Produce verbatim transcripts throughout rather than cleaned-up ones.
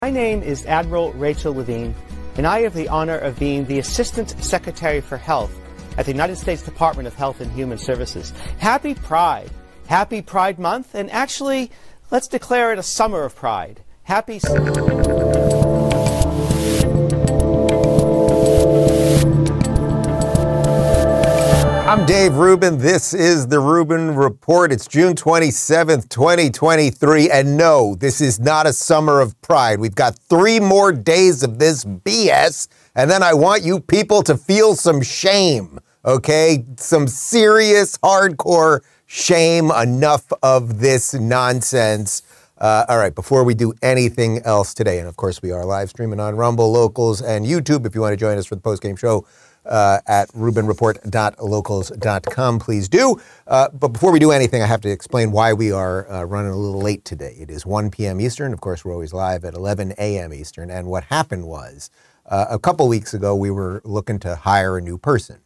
My name is Admiral Rachel Levine, and I have the honor of being the Assistant Secretary for Health at the United States Department of Health and Human Services. Happy Pride. Happy Pride Month, and actually, let's declare it a summer of pride. Happy... I'm Dave Rubin. This is The Rubin Report. It's June twenty-seventh, twenty twenty-three. And no, this is not a summer of pride. We've got three more days of this B S. And then I want you people to feel some shame, okay? Some serious, hardcore shame. Enough of this nonsense. Uh, all right, before we do anything else today, and of course we are live streaming on Rumble, Locals, and YouTube if you want to join us for the post-game show, Uh, at rubin report dot locals dot com. Please do. Uh, but before we do anything, I have to explain why we are uh, running a little late today. It is one p.m. Eastern. Of course, we're always live at eleven a.m. Eastern. And what happened was, uh, a couple weeks ago, we were looking to hire a new person,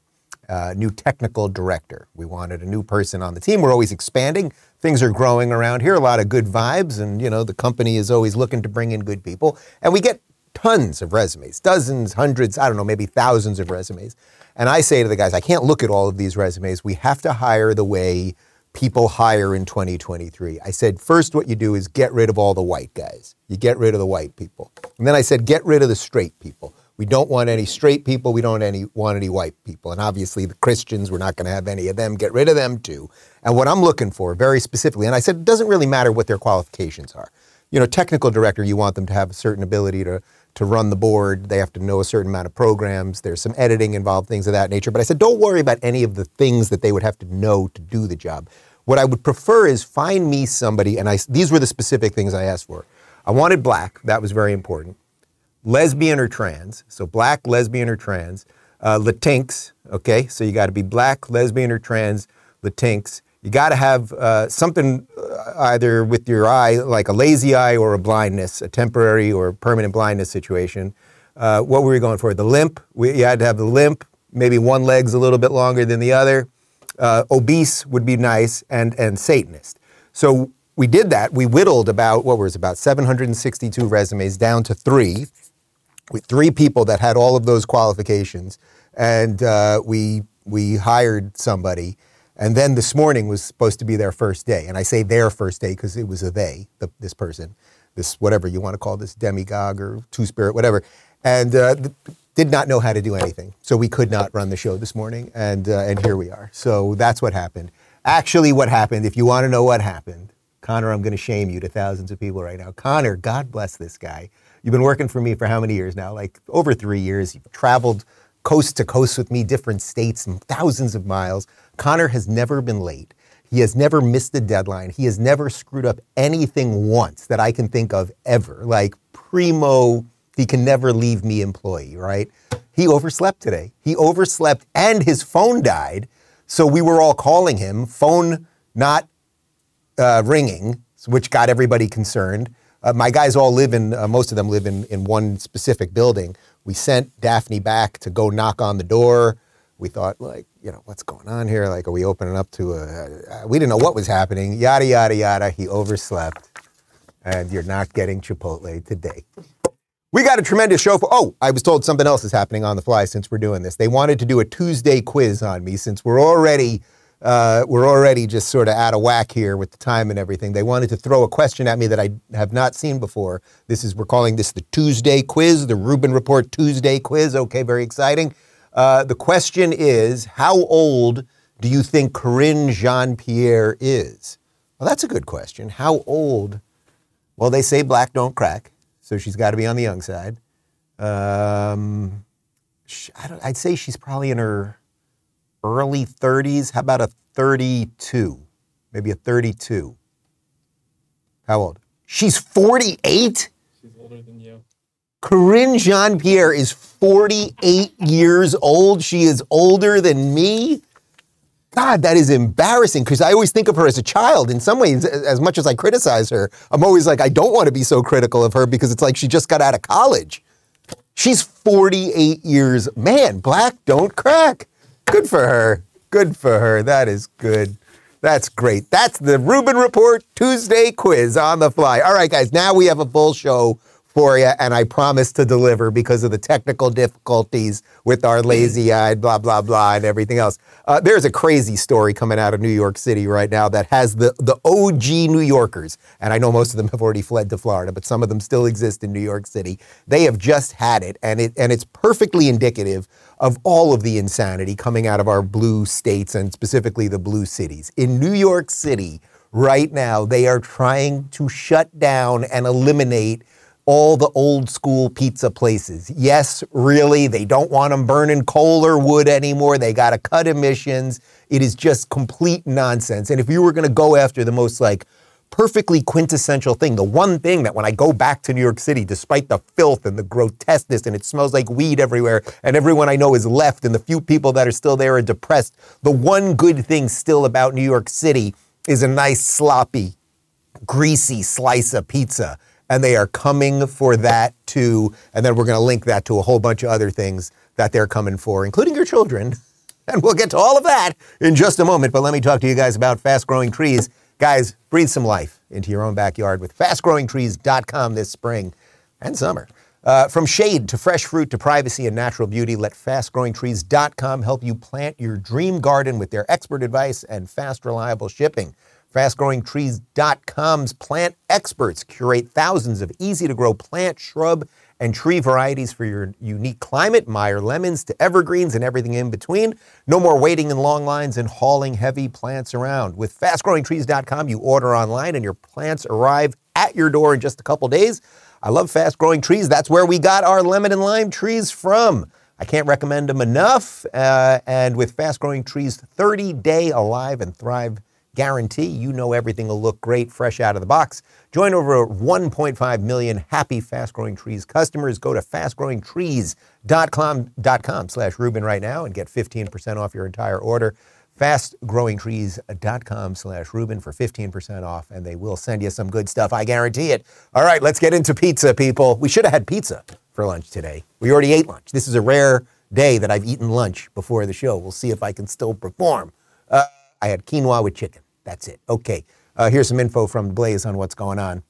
a uh, new technical director. We wanted a new person on the team. We're always expanding. Things are growing around here. A lot of good vibes. And, you know, the company is always looking to bring in good people. And we get tons of resumes, dozens, hundreds, I don't know, maybe thousands of resumes. And I say to the guys, I can't look at all of these resumes. We have to hire the way people hire in twenty twenty-three. I said, first, what you do is get rid of all the white guys. You get rid of the white people. And then I said, get rid of the straight people. We don't want any straight people. We don't any, want any white people. And obviously the Christians, we're not going to have any of them. Get rid of them too. And what I'm looking for very specifically, and I said, it doesn't really matter what their qualifications are. You know, technical director, you want them to have a certain ability to to run the board. They have to know a certain amount of programs. There's some editing involved, things of that nature. But I said, don't worry about any of the things that they would have to know to do the job. What I would prefer is find me somebody, and I, these were the specific things I asked for. I wanted black. That was very important. Lesbian or trans. So black, lesbian or trans. Uh, Latinx, okay? So you got to be black, lesbian or trans, Latinx. You got to have uh, something either with your eye, like a lazy eye or a blindness, a temporary or permanent blindness situation. Uh, what were we going for? The limp. We, you had to have the limp. Maybe one leg's a little bit longer than the other. Uh, obese would be nice, and and Satanist. So we did that. We whittled about, what was it, about seven hundred sixty-two resumes down to three, with three people that had all of those qualifications. And uh, we we hired somebody. And then this morning was supposed to be their first day. And I say their first day because it was a they, the, this person, this whatever you want to call this, demagogue or two-spirit, whatever, and uh, th- did not know how to do anything. So we could not run the show this morning, and uh, and here we are. So that's what happened. Actually, what happened, if you want to know what happened, Connor, I'm going to shame you to thousands of people right now. Connor, God bless this guy. You've been working for me for how many years now? Like over three years. You've traveled coast to coast with me, different states and thousands of miles. Connor has never been late. He has never missed a deadline. He has never screwed up anything once that I can think of ever. Like primo, he can never leave me employee, right? He overslept today. He overslept and his phone died. So we were all calling him, phone not uh, ringing, which got everybody concerned. Uh, my guys all live in, uh, most of them live in, in one specific building. We sent Daphne back to go knock on the door. We thought, like, you know, what's going on here? Like, are we opening up to a, we didn't know what was happening. Yada, yada, yada. He overslept. And you're not getting Chipotle today. We got a tremendous show for, oh, I was told something else is happening on the fly since we're doing this. They wanted to do a Tuesday quiz on me since we're already, uh, we're already just sort of out of whack here with the time and everything. They wanted to throw a question at me that I have not seen before. This is, we're calling this the Tuesday quiz, the Rubin Report Tuesday quiz. Okay, very exciting. Uh, the question is, how old do you think Corinne Jean-Pierre is? Well, that's a good question. How old? Well, they say black don't crack, so she's got to be on the young side. Um, she, I don't, I'd say she's probably in her early thirties. How about a thirty-two? Maybe a thirty-two. How old? She's forty-eight? She's older than you. Corinne Jean-Pierre is forty-eight years old. She is older than me. God, that is embarrassing, because I always think of her as a child. In some ways, as much as I criticize her, I'm always like, I don't want to be so critical of her, because it's like she just got out of college. She's forty-eight years. Man, black don't crack. Good for her. Good for her. That is good. That's great. That's the Rubin Report Tuesday quiz on the fly. All right, guys, now we have a full show for you, and I promise to deliver because of the technical difficulties with our lazy-eyed blah, blah, blah, and everything else. Uh, there's a crazy story coming out of New York City right now that has the, the O G New Yorkers, and I know most of them have already fled to Florida, but some of them still exist in New York City. They have just had it, and it and it's perfectly indicative of all of the insanity coming out of our blue states, and specifically the blue cities. In New York City right now, they are trying to shut down and eliminate all the old school pizza places. Yes, really, they don't want them burning coal or wood anymore. They got to cut emissions. It is just complete nonsense. And if you were going to go after the most like perfectly quintessential thing, the one thing that when I go back to New York City, despite the filth and the grotesqueness, and it smells like weed everywhere, and everyone I know is left, and the few people that are still there are depressed, the one good thing still about New York City is a nice, sloppy, greasy slice of pizza. And they are coming for that too. And then we're going to link that to a whole bunch of other things that they're coming for, including your children. And we'll get to all of that in just a moment. But let me talk to you guys about Fast Growing Trees. Guys, breathe some life into your own backyard with fast growing trees dot com this spring and summer. Uh, from shade to fresh fruit to privacy and natural beauty, let fast growing trees dot com help you plant your dream garden with their expert advice and fast, reliable shipping. fast growing trees dot com's plant experts curate thousands of easy-to-grow plant, shrub, and tree varieties for your unique climate, Meyer lemons to evergreens and everything in between. No more waiting in long lines and hauling heavy plants around. With fast growing trees dot com, you order online and your plants arrive at your door in just a couple days. I love Fast Growing Trees. That's where we got our lemon and lime trees from. I can't recommend them enough. Uh, and with Fast Growing Trees' thirty day Alive and Thrive guarantee, you know everything will look great fresh out of the box. Join over one point five million happy Fast Growing Trees customers. Go to fast growing trees dot com slash Rubin right now and get fifteen percent off your entire order. fast growing trees dot com slash Rubin for fifteen percent off, and they will send you some good stuff. I guarantee it. All right, let's get into pizza, people. We should have had pizza for lunch today. We already ate lunch. This is a rare day that I've eaten lunch before the show. We'll see if I can still perform. Uh, I had quinoa with chicken. That's it. Okay. Uh, here's some info from Blaze on what's going on.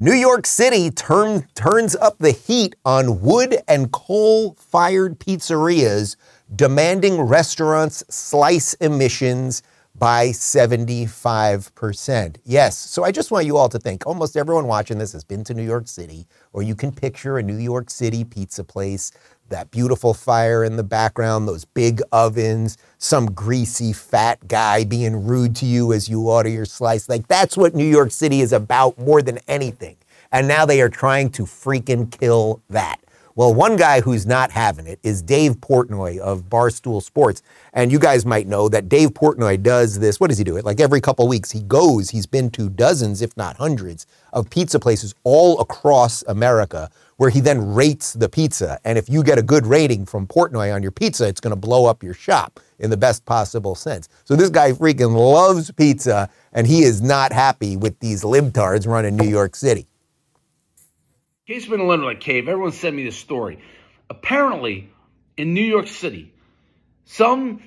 New York City turn, turns up the heat on wood and coal-fired pizzerias, demanding restaurants slice emissions by seventy-five percent. Yes. So I just want you all to think, almost everyone watching this has been to New York City, or you can picture a New York City pizza place. That beautiful fire in the background, those big ovens, some greasy fat guy being rude to you as you order your slice. Like, that's what New York City is about more than anything. And now they are trying to freaking kill that. Well, one guy who's not having it is Dave Portnoy of Barstool Sports. And you guys might know that Dave Portnoy does this. What does he do? It like every couple of weeks, he goes, he's been to dozens, if not hundreds, of pizza places all across America, where he then rates the pizza. And if you get a good rating from Portnoy on your pizza, it's going to blow up your shop in the best possible sense. So this guy freaking loves pizza, and he is not happy with these libtards running New York City. Case been in like cave. Everyone sent me this story. Apparently, in New York City, some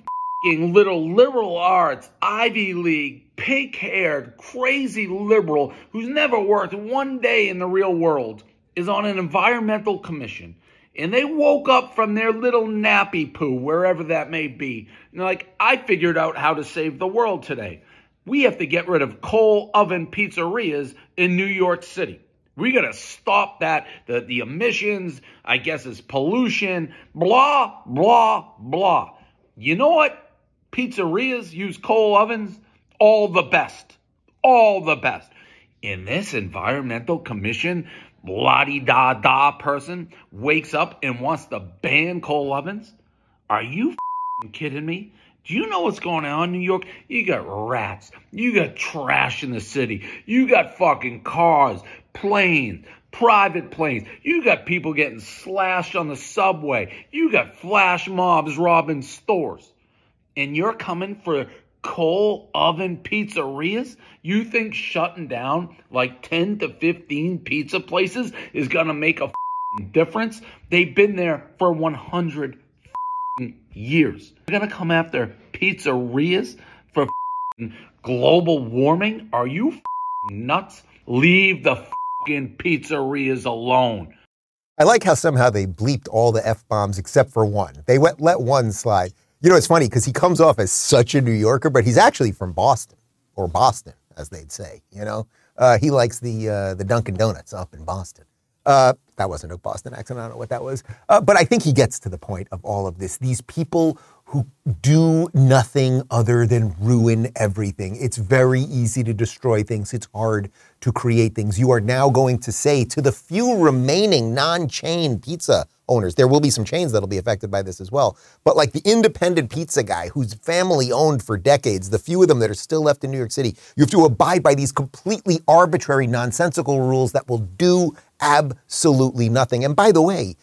little liberal arts, Ivy League, pink-haired, crazy liberal who's never worked one day in the real world is on an environmental commission, and they woke up from their little nappy poo, wherever that may be, and they're like, I figured out how to save the world today. We have to get rid of coal oven pizzerias in New York City. We got to stop that, the, the emissions, I guess it's pollution, blah, blah, blah. You know what? Pizzerias use coal ovens, all the best, all the best. In this environmental commission, la-di-da-da person wakes up and wants to ban coal ovens? Are you f***ing kidding me? Do you know what's going on in New York? You got rats. You got trash in the city. You got fucking cars, planes, private planes. You got people getting slashed on the subway. You got flash mobs robbing stores. And you're coming for coal oven pizzerias? You think shutting down like ten to fifteen pizza places is going to make a difference? They've been there for one hundred years. They're going to come after pizzerias for global warming? Are you nuts? Leave the pizzerias alone. I like how somehow they bleeped all the F-bombs except for one. They went, let one slide. You know, it's funny because he comes off as such a New Yorker, but he's actually from Boston, or Boston, as they'd say, you know. Uh, he likes the uh, the Dunkin' Donuts up in Boston. Uh, that wasn't a Boston accent. I don't know what that was. Uh, but I think he gets to the point of all of this. These people who do nothing other than ruin everything. It's very easy to destroy things. It's hard to create things. You are now going to say to the few remaining non-chain pizza owners, there will be some chains that'll be affected by this as well, but like the independent pizza guy who's family owned for decades, the few of them that are still left in New York City, you have to abide by these completely arbitrary, nonsensical rules that will do absolutely nothing. And by the way,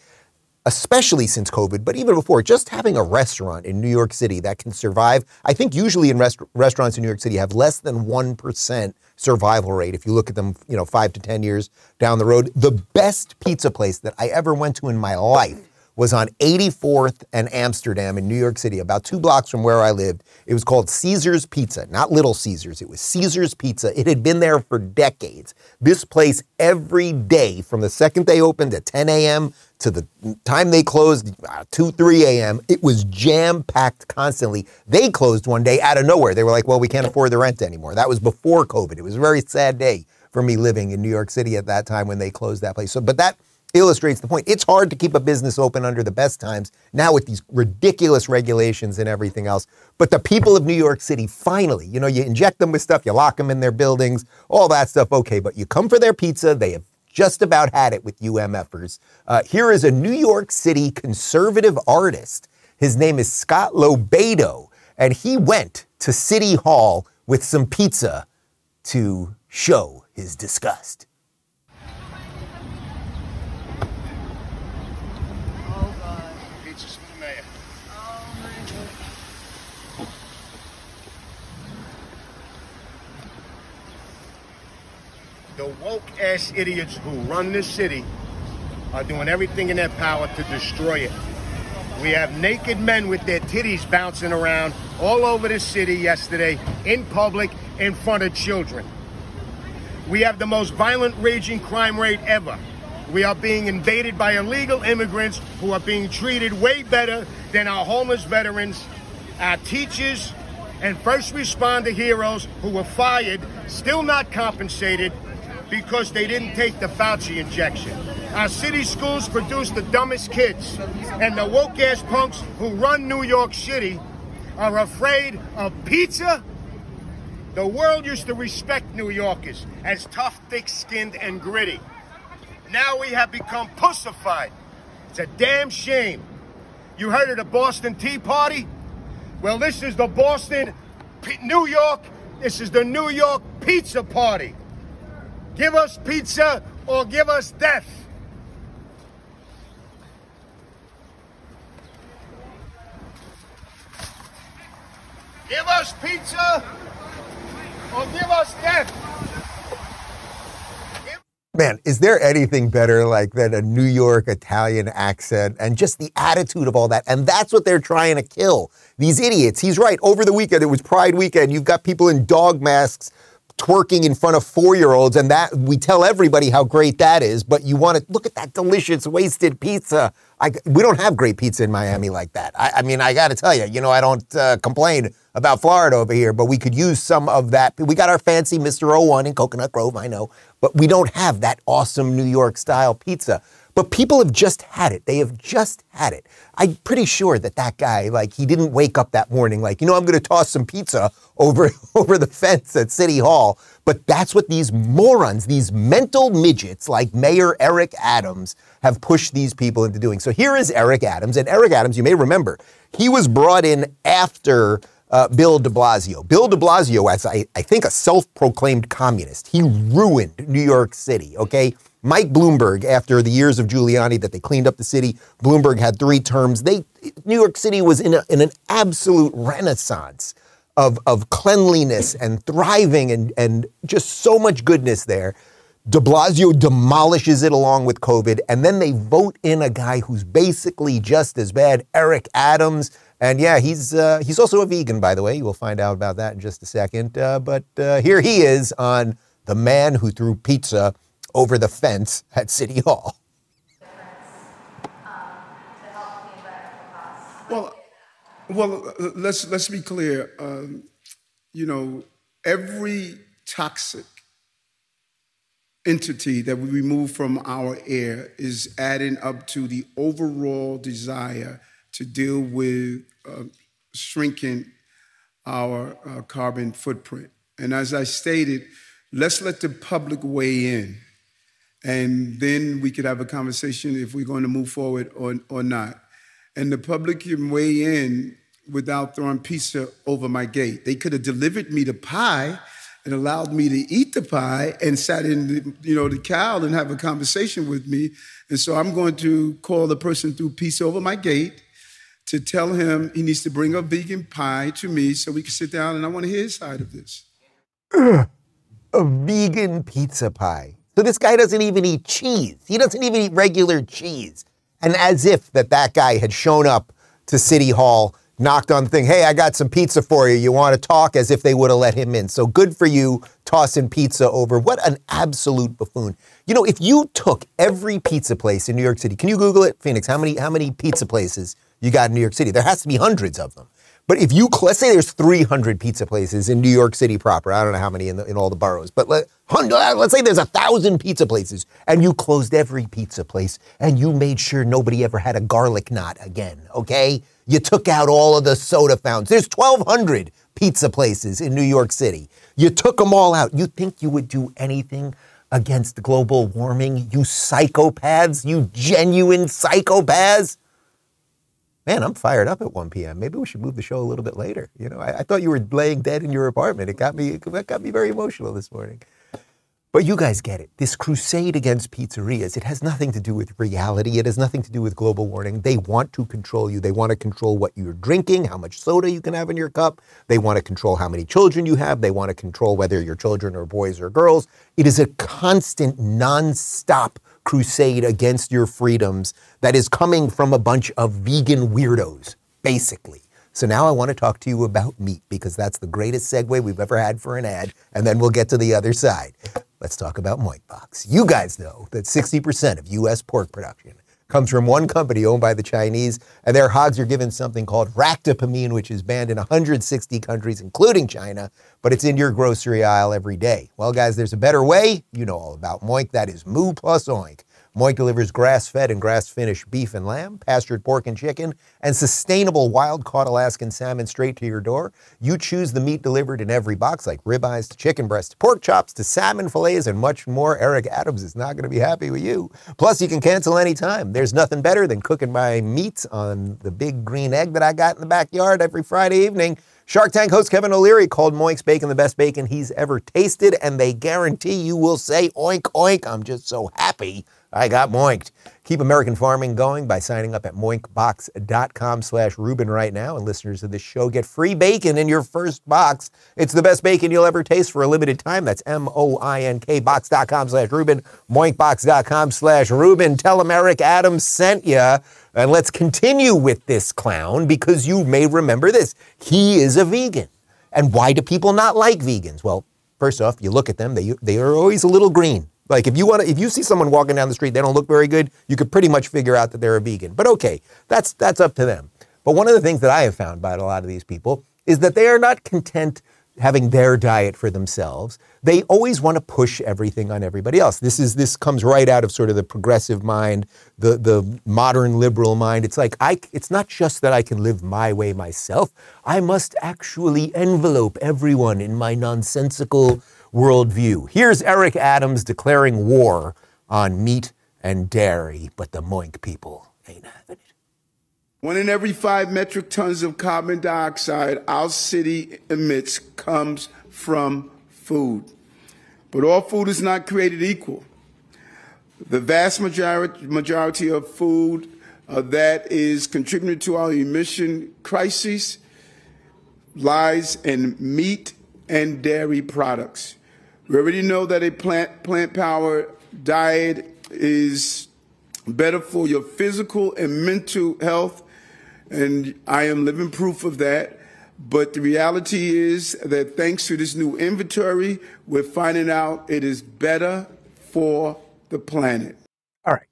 especially since COVID, but even before, just having a restaurant in New York City that can survive, I think usually in rest- restaurants in New York City have less than one percent survival rate. If you look at them, you know, five to ten years down the road, the best pizza place that I ever went to in my life was on eighty-fourth and Amsterdam in New York City, about two blocks from where I lived. It was called Caesar's Pizza, not Little Caesars. It was Caesar's Pizza. It had been there for decades. This place every day, from the second they opened at ten a.m. to the time they closed, uh, two, three a.m., it was jam-packed constantly. They closed one day out of nowhere. They were like, well, we can't afford the rent anymore. That was before COVID. It was a very sad day for me living in New York City at that time when they closed that place. So, but that illustrates the point. It's hard to keep a business open under the best times, now with these ridiculous regulations and everything else. But the people of New York City, finally, you know, you inject them with stuff, you lock them in their buildings, all that stuff, okay, but you come for their pizza, they have just about had it with U M Fers. Uh, here is a New York City conservative artist. His name is Scott Lobato, and he went to City Hall with some pizza to show his disgust. The woke-ass idiots who run this city are doing everything in their power to destroy it. We have naked men with their titties bouncing around all over the city yesterday, in public, in front of children. We have the most violent, raging crime rate ever. We are being invaded by illegal immigrants who are being treated way better than our homeless veterans, our teachers, and first responder heroes who were fired, still not compensated, because they didn't take the Fauci injection. Our city schools produce the dumbest kids, and the woke-ass punks who run New York City are afraid of pizza. The world used to respect New Yorkers as tough, thick-skinned, and gritty. Now we have become pussified. It's a damn shame. You heard of the Boston Tea Party? Well, this is the Boston, New York, this is the New York Pizza Party. Give us pizza or give us death. Give us pizza or give us death. Give- Man, is there anything better like than a New York Italian accent and just the attitude of all that? And that's what they're trying to kill, these idiots. He's right. Over the weekend, it was Pride Weekend. You've got people in dog masks twerking in front of four-year-olds, and that we tell everybody how great that is, but you want to look at that delicious wasted pizza. I, we don't have great pizza in Miami like that. I, I mean, I got to tell you, you know, I don't uh, complain about Florida over here, but we could use some of that. We got our fancy Mister oh one in Coconut Grove, I know, but we don't have that awesome New York-style pizza. But people have just had it. They have just had it. I'm pretty sure that that guy, like, he didn't wake up that morning like, you know, I'm going to toss some pizza over, over the fence at City Hall. But that's what these morons, these mental midgets like Mayor Eric Adams have pushed these people into doing. So here is Eric Adams. And Eric Adams, you may remember, he was brought in after uh, Bill de Blasio. Bill de Blasio, as I, I think a self-proclaimed communist, he ruined New York City, okay? Mike Bloomberg, after the years of Giuliani that they cleaned up the city, Bloomberg had three terms. They, New York City was in, a, in an absolute renaissance of, of cleanliness and thriving and, and just so much goodness there. De Blasio demolishes it along with COVID, and then they vote in a guy who's basically just as bad, Eric Adams. And yeah, he's uh, he's also a vegan, by the way. You will find out about that in just a second. Uh, but uh, here he is on the man who threw pizza over the fence at City Hall. Well, well, let's let's be clear. Um, you know, every toxic entity that we remove from our air is adding up to the overall desire to deal with uh, shrinking our uh, carbon footprint. And as I stated, let's let the public weigh in, and then we could have a conversation if we're going to move forward or, or not. And the public can weigh in without throwing pizza over my gate. They could have delivered me the pie and allowed me to eat the pie and sat in the, you know, the cowl and have a conversation with me. And so I'm going to call the person through pizza over my gate to tell him he needs to bring a vegan pie to me so we can sit down, and I want to hear his side of this. Ugh, a vegan pizza pie. So this guy doesn't even eat cheese. He doesn't even eat regular cheese. And as if that that guy had shown up to City Hall, knocked on the thing, hey, I got some pizza for you. You want to talk? As if they would have let him in. So good for you, tossing pizza over. What an absolute buffoon. You know, if you took every pizza place in New York City, can you Google it, Phoenix? How many how many pizza places you got in New York City? There has to be hundreds of them. But if you, let's say there's three hundred pizza places in New York City proper. I don't know how many in, the, in all the boroughs, but let, let's say there's a thousand pizza places, and you closed every pizza place, and you made sure nobody ever had a garlic knot again, okay? You took out all of the soda fountains. There's twelve hundred pizza places in New York City. You took them all out. You think you would do anything against global warming, you psychopaths, you genuine psychopaths? Man, I'm fired up at one p.m. Maybe we should move the show a little bit later. You know, I, I thought you were laying dead in your apartment. It got me, it got me very emotional this morning. But you guys get it. This crusade against pizzerias, it has nothing to do with reality. It has nothing to do with global warming. They want to control you. They want to control what you're drinking, how much soda you can have in your cup. They want to control how many children you have. They want to control whether your children are boys or girls. It is a constant, nonstop crusade against your freedoms that is coming from a bunch of vegan weirdos, basically. So now I want to talk to you about meat, because that's the greatest segue we've ever had for an ad, and then we'll get to the other side. Let's talk about Moink Box. You guys know that sixty percent of U S pork production comes from one company owned by the Chinese, and their hogs are given something called ractopamine, which is banned in one hundred sixty countries, including China, but it's in your grocery aisle every day. Well, guys, there's a better way. You know all about Moink. That is Moo plus Oink. Moink delivers grass-fed and grass-finished beef and lamb, pastured pork and chicken, and sustainable wild-caught Alaskan salmon straight to your door. You choose the meat delivered in every box, like ribeyes to chicken breasts to pork chops to salmon fillets and much more. Eric Adams is not going to be happy with you. Plus, you can cancel anytime. There's nothing better than cooking my meats on the big green egg that I got in the backyard every Friday evening. Shark Tank host Kevin O'Leary called Moink's bacon the best bacon he's ever tasted, and they guarantee you will say, oink, oink, I'm just so happy I got moinked. Keep American farming going by signing up at moinkbox.com slash Rubin right now. And listeners of this show get free bacon in your first box. It's the best bacon you'll ever taste for a limited time. That's M O I N K box.com slash Rubin, moinkbox.com slash Rubin. Tell them Eric Adams sent you. And let's continue with this clown, because you may remember this. He is a vegan. And why do people not like vegans? Well, first off, you look at them, they, they are always a little green. Like if you want to, if you see someone walking down the street, they don't look very good, you could pretty much figure out that they're a vegan. But okay, that's that's up to them. But one of the things that I have found about a lot of these people is that they are not content having their diet for themselves. They always want to push everything on everybody else. This is this comes right out of sort of the progressive mind, the the modern liberal mind. It's like I it's not just that I can live my way myself. I must actually envelope everyone in my nonsensical worldview. Here's Eric Adams declaring war on meat and dairy, but the Moink people ain't having it. One in every five metric tons of carbon dioxide our city emits comes from food. But all food is not created equal. The vast majority, majority of food uh, that is contributing to our emission crisis lies in meat and dairy products. We already know that a plant, plant-powered diet is better for your physical and mental health, and I am living proof of that. But the reality is that thanks to this new inventory, we're finding out it is better for the planet. All right.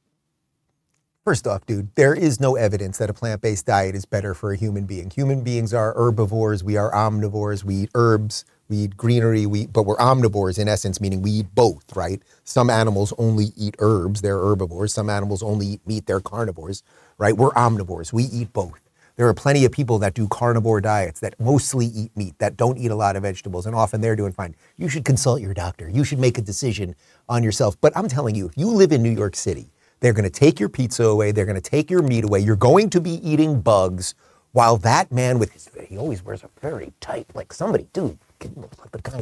First off, dude, there is no evidence that a plant-based diet is better for a human being. Human beings are herbivores. We are omnivores. We eat herbs. We eat greenery. We eat, but we're omnivores in essence, meaning we eat both, right? Some animals only eat herbs. They're herbivores. Some animals only eat meat. They're carnivores, right? We're omnivores. We eat both. There are plenty of people that do carnivore diets that mostly eat meat, that don't eat a lot of vegetables, and often they're doing fine. You should consult your doctor. You should make a decision on yourself. But I'm telling you, if you live in New York City, they're going to take your pizza away. They're going to take your meat away. You're going to be eating bugs while that man with his, he always wears a very tight, like somebody, dude, can you let the guy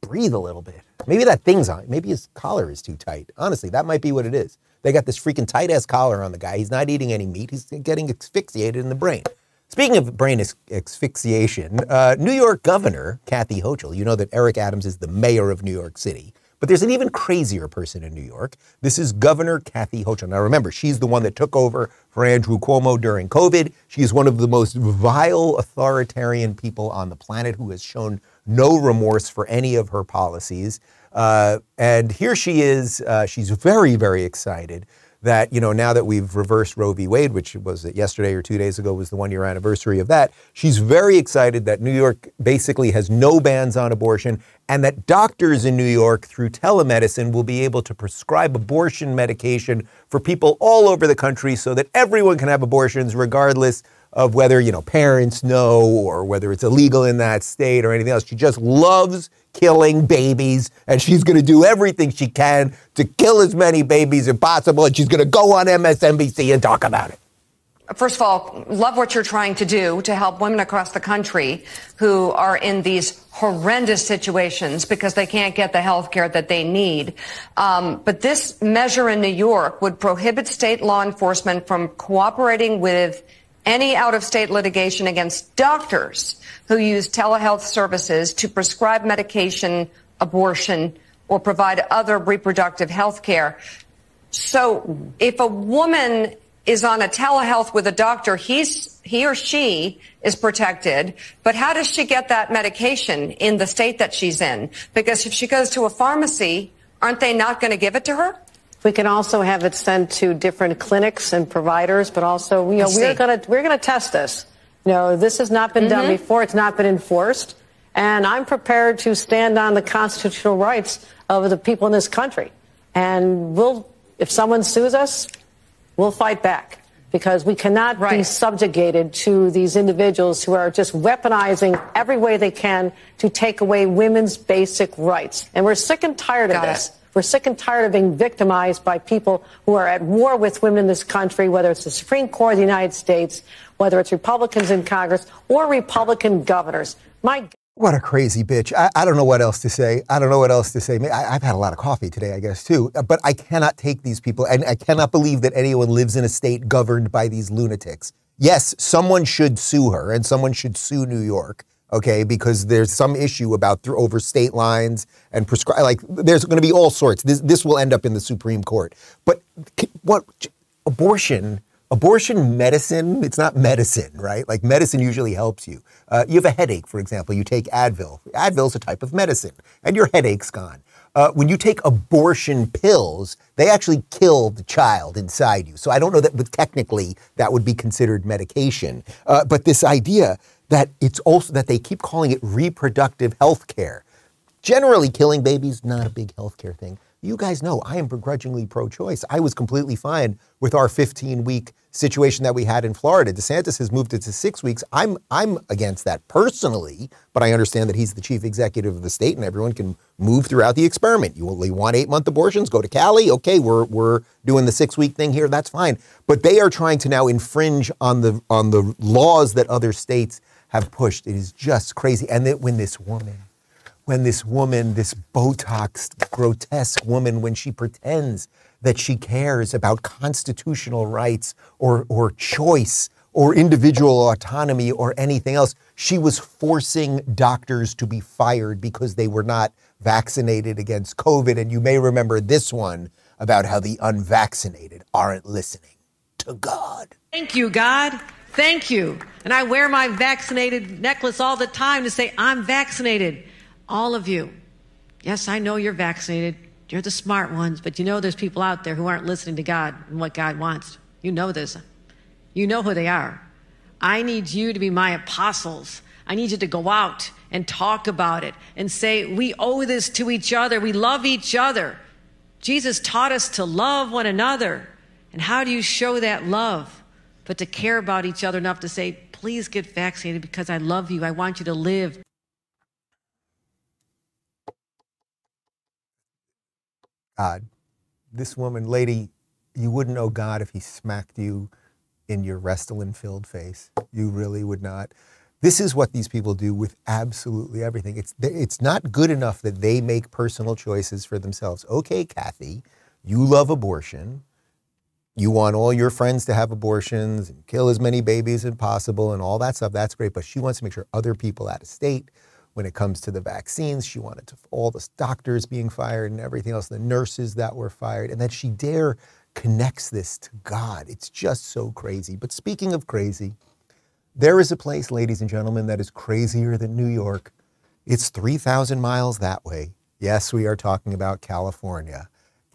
breathe a little bit? Maybe that thing's on, maybe his collar is too tight. Honestly, that might be what it is. They got this freaking tight-ass collar on the guy. He's not eating any meat. He's getting asphyxiated in the brain. Speaking of brain as- asphyxiation, uh, New York Governor Kathy Hochul, you know that Eric Adams is the mayor of New York City, but there's an even crazier person in New York. This is Governor Kathy Hochul. Now remember, she's the one that took over for Andrew Cuomo during COVID. She's one of the most vile authoritarian people on the planet who has shown no remorse for any of her policies. Uh, and here she is. Uh, she's very, very excited that, you know, now that we've reversed Roe v. Wade, which was yesterday or two days ago was the one-year anniversary of that. She's very excited that New York basically has no bans on abortion and that doctors in New York through telemedicine will be able to prescribe abortion medication for people all over the country so that everyone can have abortions regardless of whether, you know, parents know or whether it's illegal in that state or anything else. She just loves killing babies, and she's going to do everything she can to kill as many babies as possible, and she's going to go on M S N B C and talk about it. First of all, love what you're trying to do to help women across the country who are in these horrendous situations because they can't get the health care that they need. Um, but this measure in New York would prohibit state law enforcement from cooperating with any out-of-state litigation against doctors who use telehealth services to prescribe medication, abortion, or provide other reproductive health care. So if a woman is on a telehealth with a doctor, he's, he or she is protected. But how does she get that medication in the state that she's in? Because if she goes to a pharmacy, aren't they not going to give it to her? We can also have it sent to different clinics and providers, but also, you know, we're going to we're going to test this. You know, this has not been mm-hmm. done before. It's not been enforced. And I'm prepared to stand on the constitutional rights of the people in this country. And we'll, if someone sues us, we'll fight back because we cannot right. be subjugated to these individuals who are just weaponizing every way they can to take away women's basic rights. And we're sick and tired Got of this. It. We're sick and tired of being victimized by people who are at war with women in this country, whether it's the Supreme Court of the United States, whether it's Republicans in Congress or Republican governors. My What a crazy bitch. I, I don't know what else to say. I don't know what else to say. I, I've had a lot of coffee today, I guess, too. But I cannot take these people. And I cannot believe that anyone lives in a state governed by these lunatics. Yes, someone should sue her and someone should sue New York. Okay, because there's some issue about th- over state lines and prescribe. Like, there's going to be all sorts. This this will end up in the Supreme Court. But what abortion? Abortion medicine? It's not medicine, right? Like medicine usually helps you. Uh, you have a headache, for example. You take Advil. Advil's a type of medicine, and your headache's gone. Uh, when you take abortion pills, they actually kill the child inside you. So I don't know that technically that would be considered medication. Uh, but this idea that it's also that they keep calling it reproductive health care. Generally, killing babies, not a big health care thing. You guys know I am begrudgingly pro-choice. I was completely fine with our fifteen-week situation that we had in Florida. DeSantis has moved it to six weeks. I'm I'm against that personally, but I understand that he's the chief executive of the state and everyone can move throughout the experiment. You only want eight-month abortions, go to Cali. Okay, we're we're doing the six-week thing here. That's fine. But they are trying to now infringe on the on the laws that other states have pushed. It is just crazy. And that when this woman, when this woman, this Botoxed, grotesque woman, when she pretends that she cares about constitutional rights or, or choice or individual autonomy or anything else. She was forcing doctors to be fired because they were not vaccinated against COVID. And you may remember this one about how the unvaccinated aren't listening to God. Thank you, God. Thank you. And I wear my vaccinated necklace all the time to say, I'm vaccinated. All of you. Yes, I know you're vaccinated. You're the smart ones. But you know there's people out there who aren't listening to God and what God wants. You know this. You know who they are. I need you to be my apostles. I need you to go out and talk about it and say, we owe this to each other. We love each other. Jesus taught us to love one another. And how do you show that love? But to care about each other enough to say, please get vaccinated because I love you. I want you to live. God, this woman, lady, you wouldn't owe God if he smacked you in your Restylane-filled face. You really would not. This is what these people do with absolutely everything. It's it's not good enough that they make personal choices for themselves. Okay, Kathy, you love abortion. You want all your friends to have abortions and kill as many babies as possible and all that stuff. That's great. But she wants to make sure other people out of state when it comes to the vaccines. She wanted to, all the doctors being fired and everything else, the nurses that were fired, and that she dare connects this to God. It's just so crazy. But speaking of crazy, there is a place, ladies and gentlemen, that is crazier than New York. It's three thousand miles that way. Yes, we are talking about California.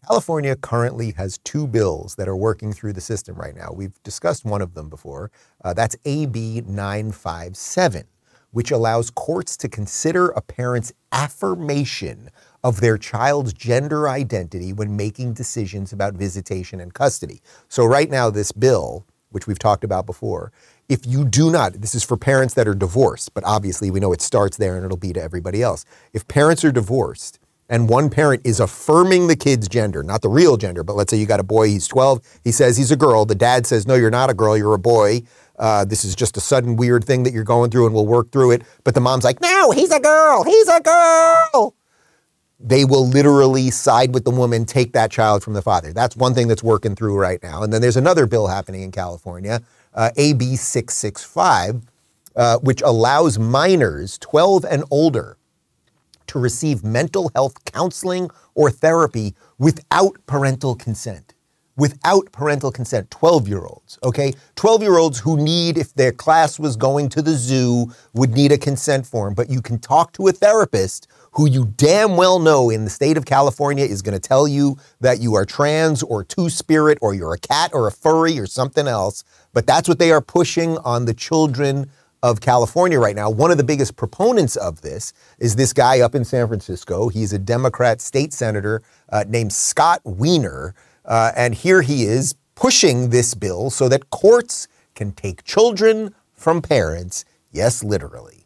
California currently has two bills that are working through the system right now. We've discussed one of them before. Uh, that's A B nine fifty-seven, which allows courts to consider a parent's affirmation of their child's gender identity when making decisions about visitation and custody. So right now, this bill, which we've talked about before, if you do not, this is for parents that are divorced, but obviously we know it starts there and it'll be to everybody else. If parents are divorced and one parent is affirming the kid's gender, not the real gender, but let's say you got a boy, he's twelve, he says he's a girl, the dad says, no, you're not a girl, you're a boy. Uh, this is just a sudden weird thing that you're going through and we'll work through it. But the mom's like, no, he's a girl, he's a girl. They will literally side with the woman, take that child from the father. That's one thing that's working through right now. And then there's another bill happening in California, uh, A B six sixty-five, uh, which allows minors twelve and older to receive mental health counseling or therapy without parental consent. Without parental consent, twelve-year-olds, okay? twelve-year-olds who need, if their class was going to the zoo, would need a consent form. But you can talk to a therapist who you damn well know in the state of California is going to tell you that you are trans or two-spirit or you're a cat or a furry or something else. But that's what they are pushing on the children of California right now. One of the biggest proponents of this is this guy up in San Francisco. He's a Democrat state senator uh, named Scott Wiener. Uh, and here he is pushing this bill so that courts can take children from parents. Yes, literally.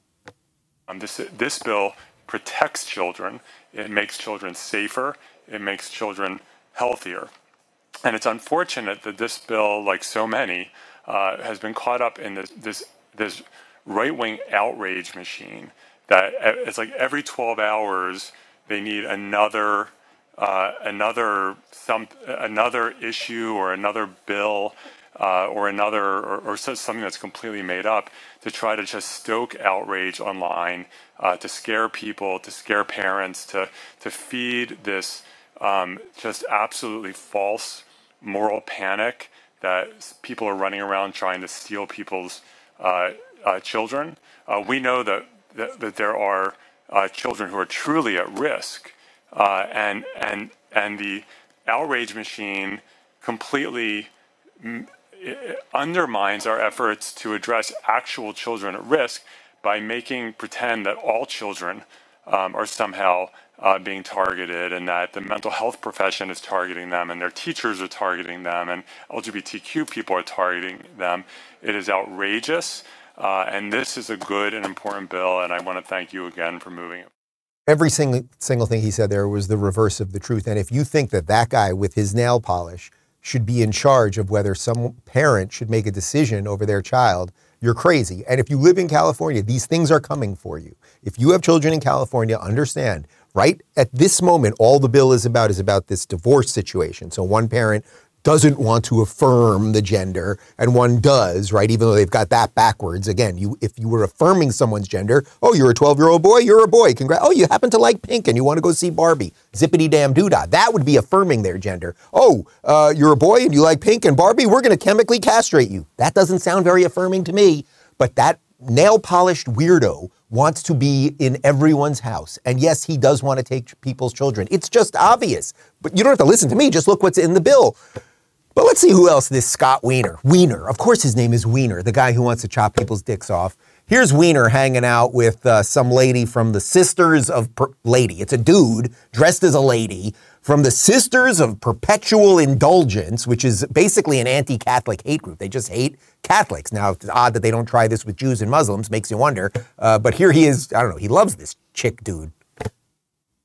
Um, this, this bill protects children. It makes children safer. It makes children healthier. And it's unfortunate that this bill, like so many, uh, has been caught up in this this, this right-wing outrage machine that it's like every twelve hours they need another Uh, another some another issue or another bill uh, or another or, or something that's completely made up to try to just stoke outrage online, uh, to scare people, to scare parents, to to feed this um, just absolutely false moral panic that people are running around trying to steal people's uh, uh, children. Uh, we know that, that that there are uh, children who are truly at risk. Uh, and and and the outrage machine completely m- undermines our efforts to address actual children at risk by making pretend that all children um, are somehow uh, being targeted, and that the mental health profession is targeting them, and their teachers are targeting them, and L G B T Q people are targeting them. It is outrageous, uh, and this is a good and important bill, and I want to thank you again for moving it. Every single single thing he said there was the reverse of the truth. And if you think that that guy with his nail polish should be in charge of whether some parent should make a decision over their child, you're crazy. And if you live in California, these things are coming for you. If you have children in California, understand right at this moment, all the bill is about is about this divorce situation. So one parent doesn't want to affirm the gender and one does, right? Even though they've got that backwards. Again, you if you were affirming someone's gender, oh, you're a twelve-year-old boy, you're a boy. Congrats. Oh, you happen to like pink and you want to go see Barbie. Zippity-damn-doo-dah. That would be affirming their gender. Oh, uh, you're a boy and you like pink and Barbie, we're going to chemically castrate you. That doesn't sound very affirming to me, but that nail-polished weirdo wants to be in everyone's house. And yes, he does want to take people's children. It's just obvious. But you don't have to listen to me. Just look what's in the bill. But let's see who else this Scott Wiener. Wiener. Of course his name is Wiener, the guy who wants to chop people's dicks off. Here's Wiener hanging out with uh, some lady from the Sisters of... Per- lady. It's a dude dressed as a lady from the Sisters of Perpetual Indulgence, which is basically an anti-Catholic hate group. They just hate Catholics. Now, it's odd that they don't try this with Jews and Muslims. Makes you wonder. Uh, but here he is. I don't know. He loves this chick dude.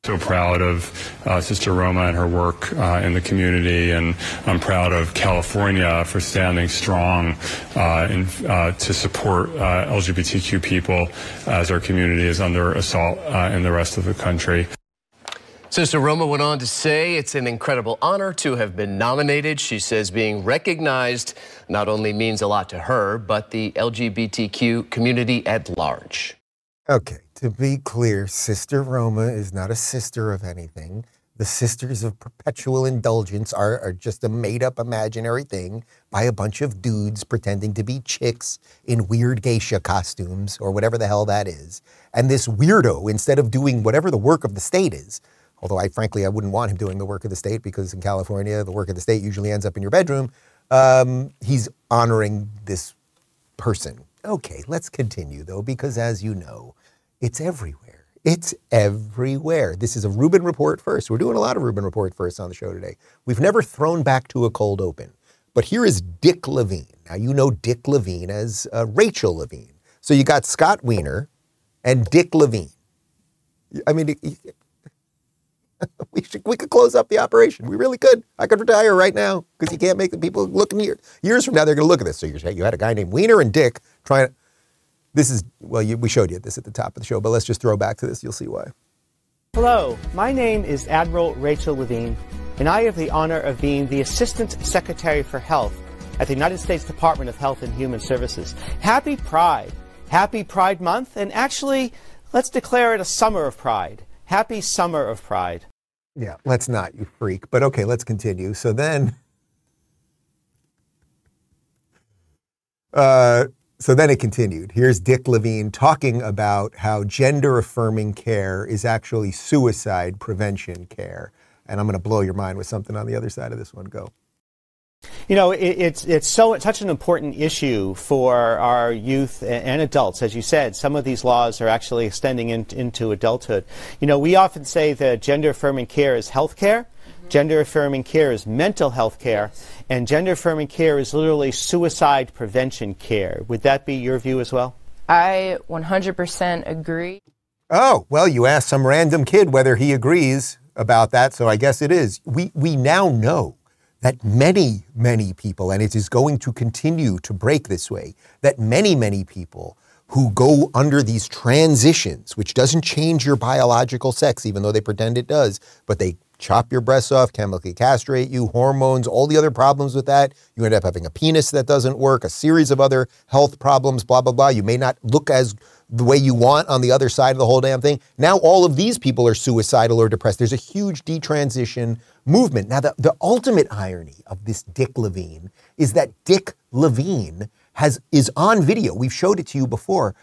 So proud of uh, Sister Roma and her work uh, in the community, and I'm proud of California for standing strong uh, in, uh, to support uh, L G B T Q people as our community is under assault uh, in the rest of the country. Sister Roma went on to say it's an incredible honor to have been nominated. She says being recognized not only means a lot to her, but the L G B T Q community at large. Okay. To be clear, Sister Roma is not a sister of anything. The Sisters of Perpetual Indulgence are, are just a made-up imaginary thing by a bunch of dudes pretending to be chicks in weird geisha costumes or whatever the hell that is. And this weirdo, instead of doing whatever the work of the state is, although I frankly, I wouldn't want him doing the work of the state because in California, the work of the state usually ends up in your bedroom. Um, he's honoring this person. Okay, let's continue though, because as you know, it's everywhere. It's everywhere. This is a Rubin Report first. We're doing a lot of Rubin Report first on the show today. We've never thrown back to a cold open, but here is Dick Levine. Now, you know Dick Levine as uh, Rachel Levine. So you got Scott Wiener and Dick Levine. I mean, we should, we could close up the operation. We really could. I could retire right now because you can't make the people look in years. Years from now, they're going to look at this. So you're saying you had a guy named Wiener and Dick trying to... This is, well, you, we showed you this at the top of the show, but let's just throw back to this. You'll see why. Hello, my name is Admiral Rachel Levine, and I have the honor of being the Assistant Secretary for Health at the United States Department of Health and Human Services. Happy Pride. Happy Pride Month, and actually, let's declare it a summer of pride. Happy Summer of Pride. Yeah, let's not, you freak. But okay, let's continue. So then... Uh... So then it continued. Here's Dick Levine talking about how gender-affirming care is actually suicide prevention care. And I'm going to blow your mind with something on the other side of this one. Go. You know, it, it's it's so it's such an important issue for our youth and adults. As you said, some of these laws are actually extending in, into adulthood. You know, we often say that gender-affirming care is health care. Gender-affirming care is mental health care, and gender-affirming care is literally suicide prevention care. Would that be your view as well? I one hundred percent agree. Oh, well, you asked some random kid whether he agrees about that, so I guess it is. We, we now know that many, many people, and it is going to continue to break this way, that many, many people who go under these transitions, which doesn't change your biological sex, even though they pretend it does, but they chop your breasts off, chemically castrate you, hormones, all the other problems with that. You end up having a penis that doesn't work, a series of other health problems, blah, blah, blah. You may not look as the way you want on the other side of the whole damn thing. Now all of these people are suicidal or depressed. There's a huge detransition movement. Now the, the ultimate irony of this Dick Levine is that Dick Levine has is on video. We've showed it to you before.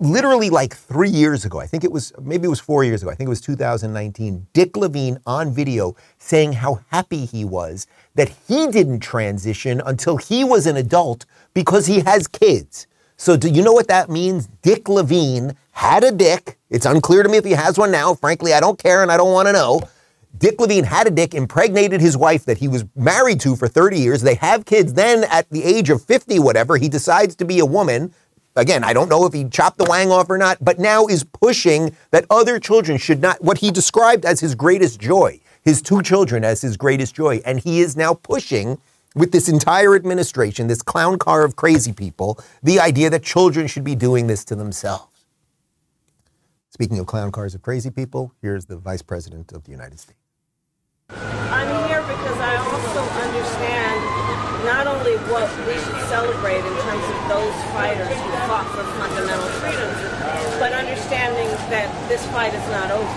Literally like three years ago, I think it was, maybe it was four years ago, I think it was two thousand nineteen, Dick Levine on video saying how happy he was that he didn't transition until he was an adult because he has kids. So do you know what that means? Dick Levine had a dick. It's unclear to me if he has one now. Frankly, I don't care and I don't want to know. Dick Levine had a dick, impregnated his wife that he was married to for thirty years. They have kids. Then at the age of fifty, whatever, he decides to be a woman. Again, I don't know if he chopped the wang off or not, but now is pushing that other children should not, what he described as his greatest joy, his two children as his greatest joy. And he is now pushing with this entire administration, this clown car of crazy people, the idea that children should be doing this to themselves. Speaking of clown cars of crazy people, here's the Vice President of the United States. I'm here because I also understand not only what we should celebrate in terms of those fighters who fought for fundamental freedoms, but understanding that this fight is not over.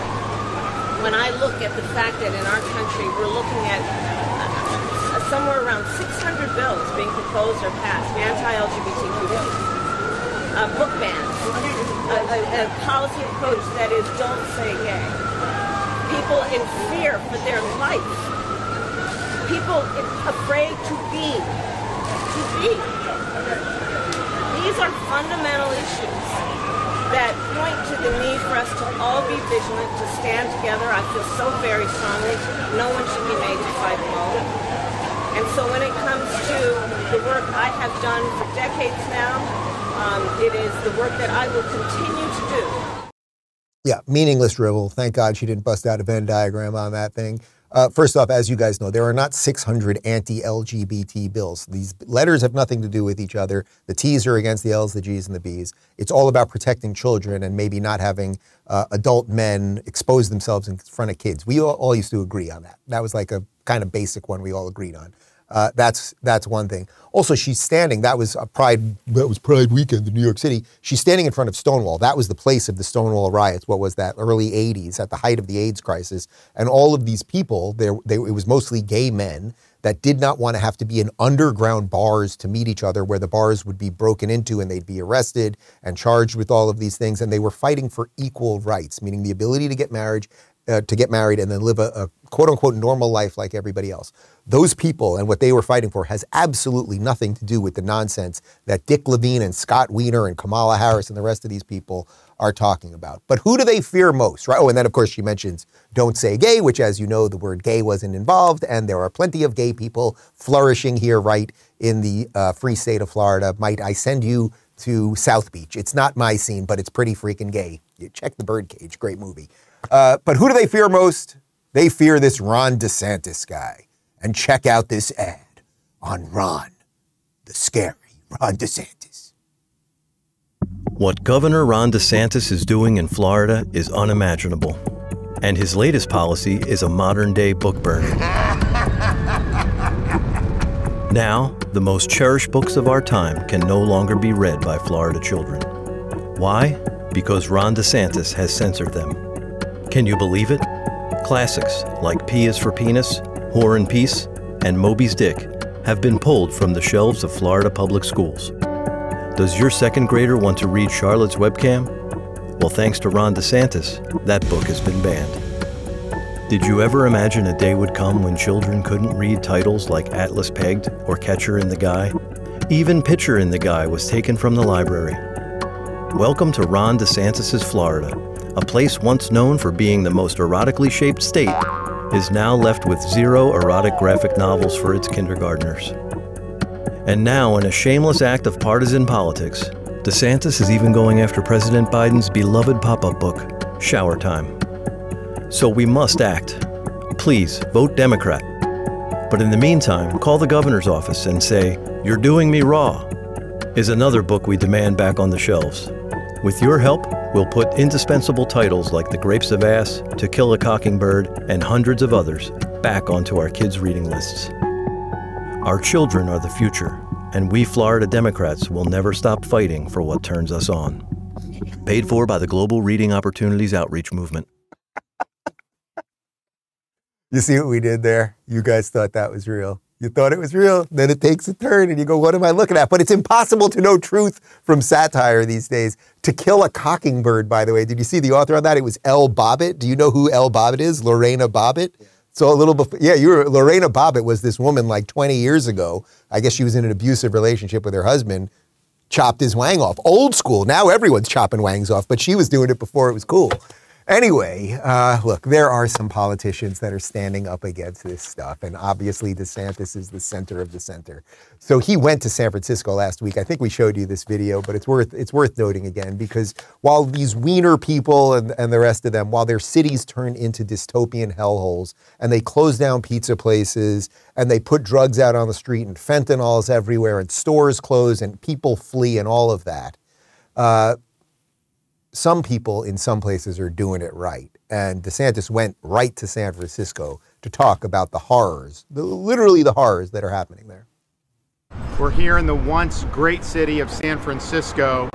When I look at the fact that in our country we're looking at uh, somewhere around six hundred bills being proposed or passed, anti-L G B T Q bills, uh, book bans, a, a, a policy approach that is don't say gay, people in fear for their life, people afraid to be, to be. These are fundamental issues that point to the need for us to all be vigilant, to stand together. I feel so very strongly no one should be made to fight alone. And so when it comes to the work I have done for decades now, um, it is the work that I will continue to do. Yeah, meaningless drivel. Thank God she didn't bust out a Venn diagram on that thing. Uh, first off, as you guys know, there are not six hundred anti-L G B T bills. These letters have nothing to do with each other. The T's are against the L's, the G's, and the B's. It's all about protecting children and maybe not having uh, adult men expose themselves in front of kids. We all, all used to agree on that. That was like a kind of basic one we all agreed on. Uh, that's that's one thing. Also, she's standing. That was a Pride. That was Pride weekend in New York City. She's standing in front of Stonewall. That was the place of the Stonewall riots. What was that? Early eighties, at the height of the AIDS crisis. And all of these people, there, they, it was mostly gay men that did not want to have to be in underground bars to meet each other, where the bars would be broken into and they'd be arrested and charged with all of these things. And they were fighting for equal rights, meaning the ability to get marriage. Uh, to get married and then live a, a quote-unquote normal life like everybody else. Those people and what they were fighting for has absolutely nothing to do with the nonsense that Dick Levine and Scott Wiener and Kamala Harris and the rest of these people are talking about. But who do they fear most, right? Oh, and then, of course, she mentions don't say gay, which, as you know, the word gay wasn't involved, and there are plenty of gay people flourishing here right in the uh, free state of Florida. Might I send you to South Beach? It's not my scene, but it's pretty freaking gay. You check The Birdcage, great movie. Uh, but who do they fear most? They fear this Ron DeSantis guy. And check out this ad on Ron, the scary Ron DeSantis. What Governor Ron DeSantis is doing in Florida is unimaginable. And his latest policy is a modern-day book burning. Now, the most cherished books of our time can no longer be read by Florida children. Why? Because Ron DeSantis has censored them. Can you believe it? Classics like P is for Penis, Whore and Peace, and Moby's Dick have been pulled from the shelves of Florida public schools. Does your second grader want to read Charlotte's Webcam? Well, thanks to Ron DeSantis, that book has been banned. Did you ever imagine a day would come when children couldn't read titles like Atlas Pegged or Catcher in the Rye? Even Pitcher in the Rye was taken from the library. Welcome to Ron DeSantis' Florida. A place once known for being the most erotically shaped state is now left with zero erotic graphic novels for its kindergartners. And now, in a shameless act of partisan politics, DeSantis is even going after President Biden's beloved pop-up book, Shower Time. So we must act. Please, vote Democrat. But in the meantime, call the governor's office and say, "You're doing me raw," is another book we demand back on the shelves. With your help, we'll put indispensable titles like The Grapes of Ass, To Kill a Mockingbird, and hundreds of others back onto our kids' reading lists. Our children are the future, and we Florida Democrats will never stop fighting for what turns us on. Paid for by the Global Reading Opportunities Outreach Movement. You see what we did there? You guys thought that was real. You thought it was real, then it takes a turn and you go, what am I looking at? But it's impossible to know truth from satire these days. To Kill a Mockingbird, by the way, did you see the author on that? It was L. Bobbitt. Do you know who L. Bobbitt is? Lorena Bobbitt. Yeah. So a little before, yeah, you were, Lorena Bobbitt was this woman like twenty years ago. I guess she was in an abusive relationship with her husband, chopped his wang off. Old school, now everyone's chopping wangs off, but she was doing it before it was cool. Anyway, uh, look, there are some politicians that are standing up against this stuff, and obviously DeSantis is the center of the center. So he went to San Francisco last week. I think we showed you this video, but it's worth it's worth noting again, because while these Wiener people and, and the rest of them, while their cities turn into dystopian hellholes, and they close down pizza places, and they put drugs out on the street, and fentanyl's everywhere, and stores close, and people flee, and all of that, uh, some people in some places are doing it right. And DeSantis went right to San Francisco to talk about the horrors, the, literally the horrors that are happening there. We're here in the once great city of San Francisco.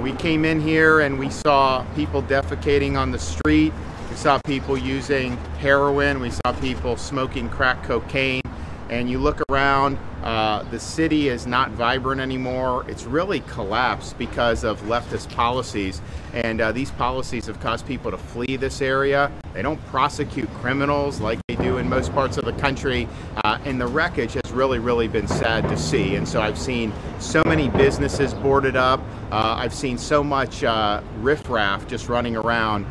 We came in here and we saw people defecating on the street. We saw people using heroin. We saw people smoking crack cocaine. And you look around, uh, the city is not vibrant anymore. It's really collapsed because of leftist policies. And uh, these policies have caused people to flee this area. They don't prosecute criminals like they do in most parts of the country. Uh, and the wreckage has really, really been sad to see. And so I've seen so many businesses boarded up. Uh, I've seen so much uh, riffraff just running around.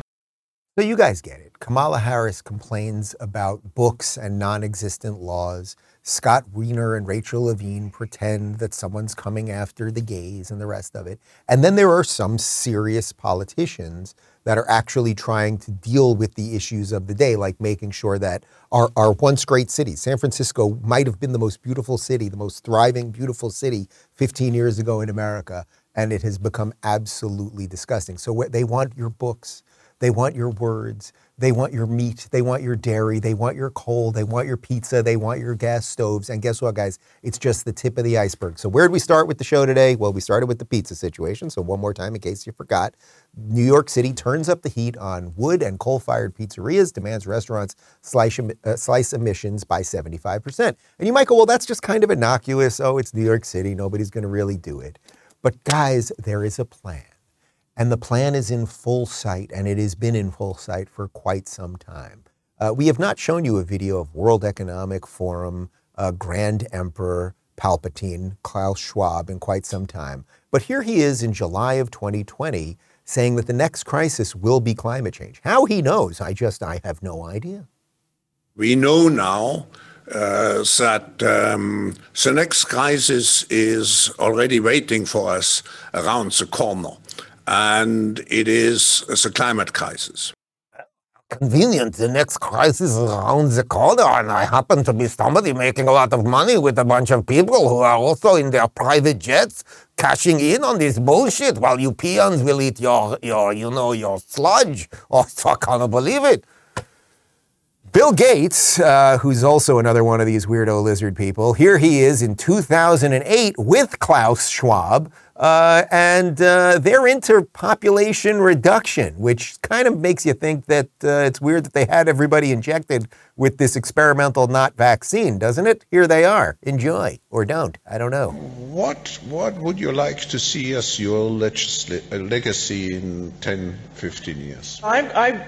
So you guys get it. Kamala Harris complains about books and non-existent laws. Scott Wiener and Rachel Levine pretend that someone's coming after the gays and the rest of it. And then there are some serious politicians that are actually trying to deal with the issues of the day, like making sure that our, our once great city, San Francisco might have been the most beautiful city, the most thriving, beautiful city fifteen years ago in America, and it has become absolutely disgusting. So they want your books, they want your words, they want your meat, they want your dairy, they want your coal, they want your pizza, they want your gas stoves. And guess what, guys? It's just the tip of the iceberg. So where'd we start with the show today? Well, we started with the pizza situation. So one more time, in case you forgot, New York City turns up the heat on wood and coal-fired pizzerias, demands restaurants slice, uh, slice emissions by seventy-five percent. And you might go, well, that's just kind of innocuous. Oh, it's New York City, nobody's gonna really do it. But guys, there is a plan. And the plan is in full sight, and it has been in full sight for quite some time. Uh, we have not shown you a video of World Economic Forum, uh, Grand Emperor Palpatine, Klaus Schwab, in quite some time. But here he is in July of twenty twenty, saying that the next crisis will be climate change. How he knows, I just, I have no idea. We know now uh, that um, the next crisis is already waiting for us around the corner. And it is the climate crisis. Convenient, the next crisis is around the corner, and I happen to be somebody making a lot of money with a bunch of people who are also in their private jets cashing in on this bullshit while you peons will eat your, your you know, your sludge. Oh, I can't believe it. Bill Gates, uh, who's also another one of these weirdo lizard people, here he is in two thousand eight with Klaus Schwab, uh, and uh, they're into population reduction, which kind of makes you think that uh, it's weird that they had everybody injected with this experimental not vaccine, doesn't it? Here they are. Enjoy, or don't. I don't know. What, what would you like to see as your legisl- legacy in ten, fifteen years? I'm... I'm-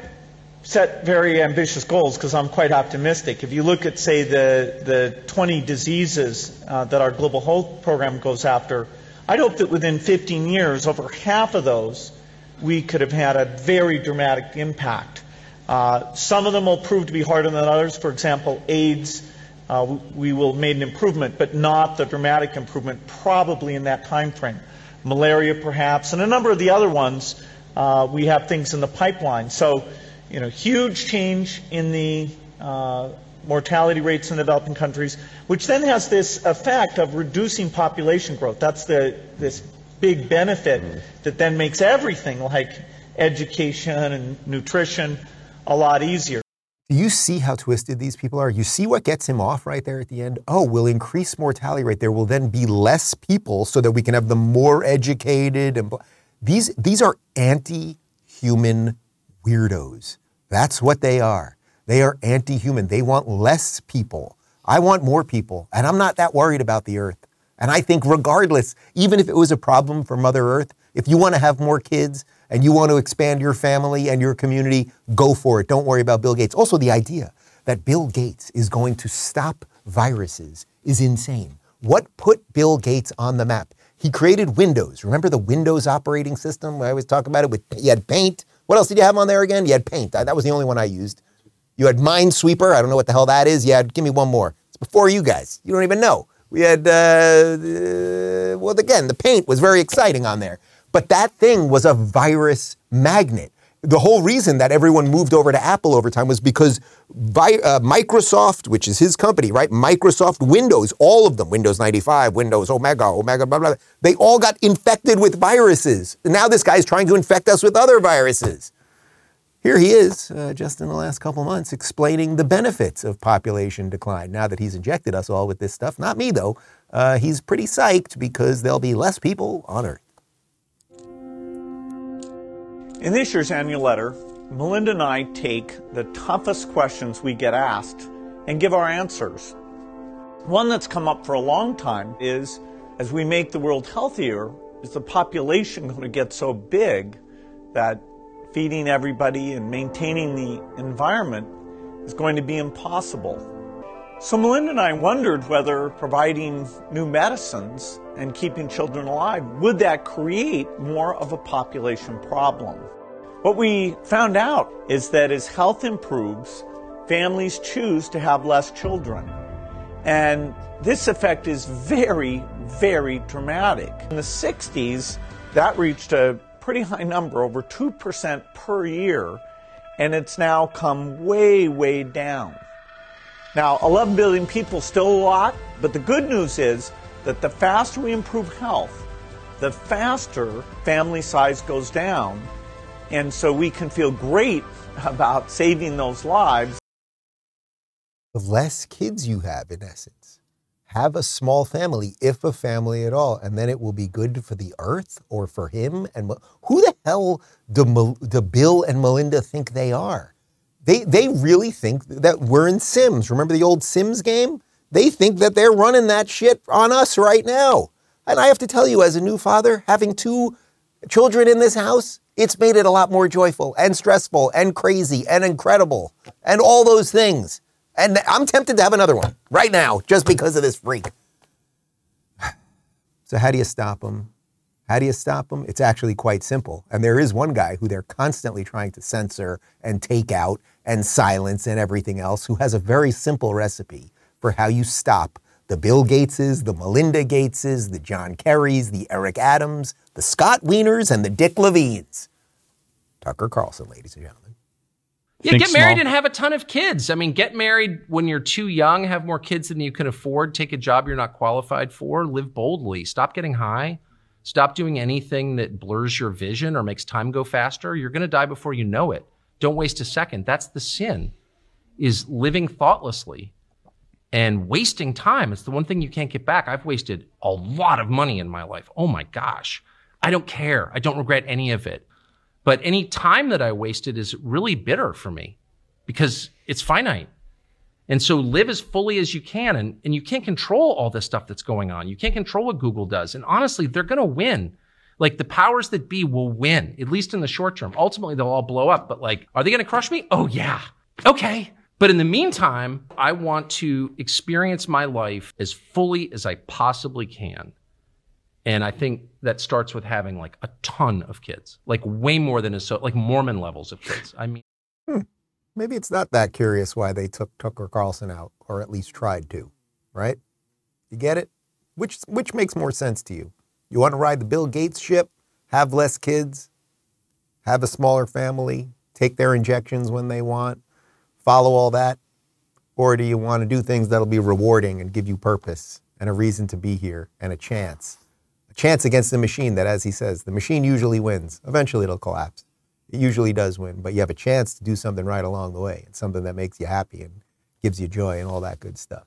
set very ambitious goals because I'm quite optimistic. If you look at, say, the the twenty diseases uh, that our global health program goes after, I'd hope that within fifteen years, over half of those, we could have had a very dramatic impact. Uh, some of them will prove to be harder than others. For example, AIDS, uh, we will have made an improvement, but not the dramatic improvement probably in that time frame. Malaria, perhaps, and a number of the other ones, uh, we have things in the pipeline. So, you know, huge change in the uh, mortality rates in developing countries, which then has this effect of reducing population growth. That's the this big benefit that then makes everything like education and nutrition a lot easier. Do you see how twisted these people are? You see what gets him off right there at the end? Oh, we'll increase mortality rate. There will then be less people so that we can have them more educated. And these these are anti-human weirdos. That's what they are. They are anti-human. They want less people. I want more people, and I'm not that worried about the earth. And I think regardless, even if it was a problem for Mother Earth, if you want to have more kids and you want to expand your family and your community, go for it. Don't worry about Bill Gates. Also, the idea that Bill Gates is going to stop viruses is insane. What put Bill Gates on the map? He created Windows. Remember the Windows operating system? I always talk about it. With he had Paint. What else did you have on there again? You had Paint. I, that was the only one I used. You had Minesweeper. I don't know what the hell that is. You had, give me one more. It's before you guys. You don't even know. We had, uh, uh, well, again, the Paint was very exciting on there. But that thing was a virus magnet. the whole reason that everyone moved over to Apple over time was because by, uh, Microsoft, which is his company, right? Microsoft, Windows, all of them, Windows ninety-five, Windows, Omega, Omega, blah, blah, blah. They all got infected with viruses. And now this guy's trying to infect us with other viruses. Here he is, uh, just in the last couple months, explaining the benefits of population decline now that he's injected us all with this stuff. Not me, though. Uh, he's pretty psyched because there'll be less people on Earth. In this year's annual letter, Melinda and I take the toughest questions we get asked and give our answers. One that's come up for a long time is, as we make the world healthier, is the population going to get so big that feeding everybody and maintaining the environment is going to be impossible? So Melinda and I wondered whether providing new medicines and keeping children alive, would that create more of a population problem? What we found out is that as health improves, families choose to have less children. And this effect is very, very dramatic. In the sixties, that reached a pretty high number, over two percent per year, and it's now come way, way down. Now, eleven billion people, still a lot, but the good news is that the faster we improve health, the faster family size goes down, and so we can feel great about saving those lives. The less kids you have, in essence. Have a small family, if a family at all, and then it will be good for the earth or for him. And who the hell do, do Bill and Melinda think they are? They, they really think that we're in Sims. Remember the old Sims game? They think that they're running that shit on us right now. And I have to tell you, as a new father, having two children in this house, it's made it a lot more joyful and stressful and crazy and incredible and all those things. And I'm tempted to have another one right now, just because of this freak. So how do you stop them? How do you stop them? It's actually quite simple. And there is one guy who they're constantly trying to censor and take out and silence and everything else, who has a very simple recipe for how you stop the Bill Gateses, the Melinda Gateses, the John Kerrys, the Eric Adams, the Scott Wieners, and the Dick Levines. Tucker Carlson, ladies and gentlemen. Yeah, Think get married small. And have a ton of kids. I mean, get married when you're too young, have more kids than you can afford, take a job you're not qualified for, live boldly, stop getting high, stop doing anything that blurs your vision or makes time go faster. You're going to die before you know it. Don't waste a second. That's the sin, is living thoughtlessly and wasting time. It's the one thing you can't get back. I've wasted a lot of money in my life. Oh my gosh. I don't care. I don't regret any of it. But any time that I wasted is really bitter for me because it's finite. And so live as fully as you can. And, and you can't control all this stuff that's going on. You can't control what Google does. And honestly, they're going to win. Like, the powers that be will win, at least in the short term. Ultimately, they'll all blow up. But like, are they going to crush me? Oh, yeah. Okay. But in the meantime, I want to experience my life as fully as I possibly can. And I think that starts with having like a ton of kids, like way more than is so, like Mormon levels of kids. I mean, hmm. maybe it's not that curious why they took Tucker Carlson out, or at least tried to, right? You get it? Which, which makes more sense to you? You want to ride the Bill Gates ship, have less kids, have a smaller family, take their injections when they want, follow all that? Or do you want to do things that'll be rewarding and give you purpose and a reason to be here and a chance? A chance against the machine that, as he says, the machine usually wins. Eventually it'll collapse. It usually does win, but you have a chance to do something right along the way, and something that makes you happy and gives you joy and all that good stuff.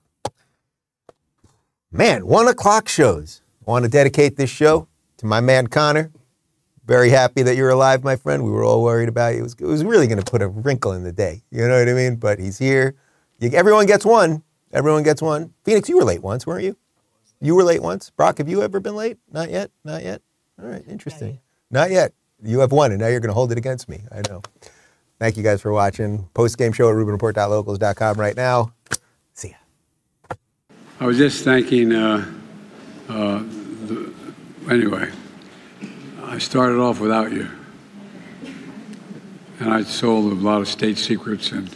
Man, one o'clock shows. I want to dedicate this show to my man, Connor. Very happy that you're alive, my friend. We were all worried about you. It was, it was really going to put a wrinkle in the day. You know what I mean? But he's here. You, everyone gets one. Everyone gets one. Phoenix, you were late once, weren't you? You were late once. Brock, have you ever been late? Not yet. Not yet. All right. Interesting. Not yet. You have won, and now you're going to hold it against me. I know. Thank you guys for watching. Post-game show at rubin report dot locals dot com right now. See ya. I was just thanking, uh, uh, the, anyway, I started off without you. And I sold a lot of state secrets and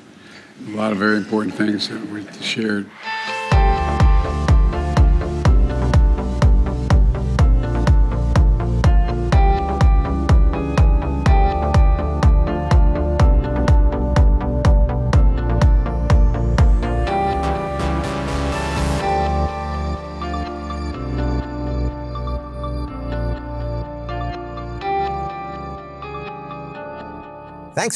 a lot of very important things that we shared. Thanks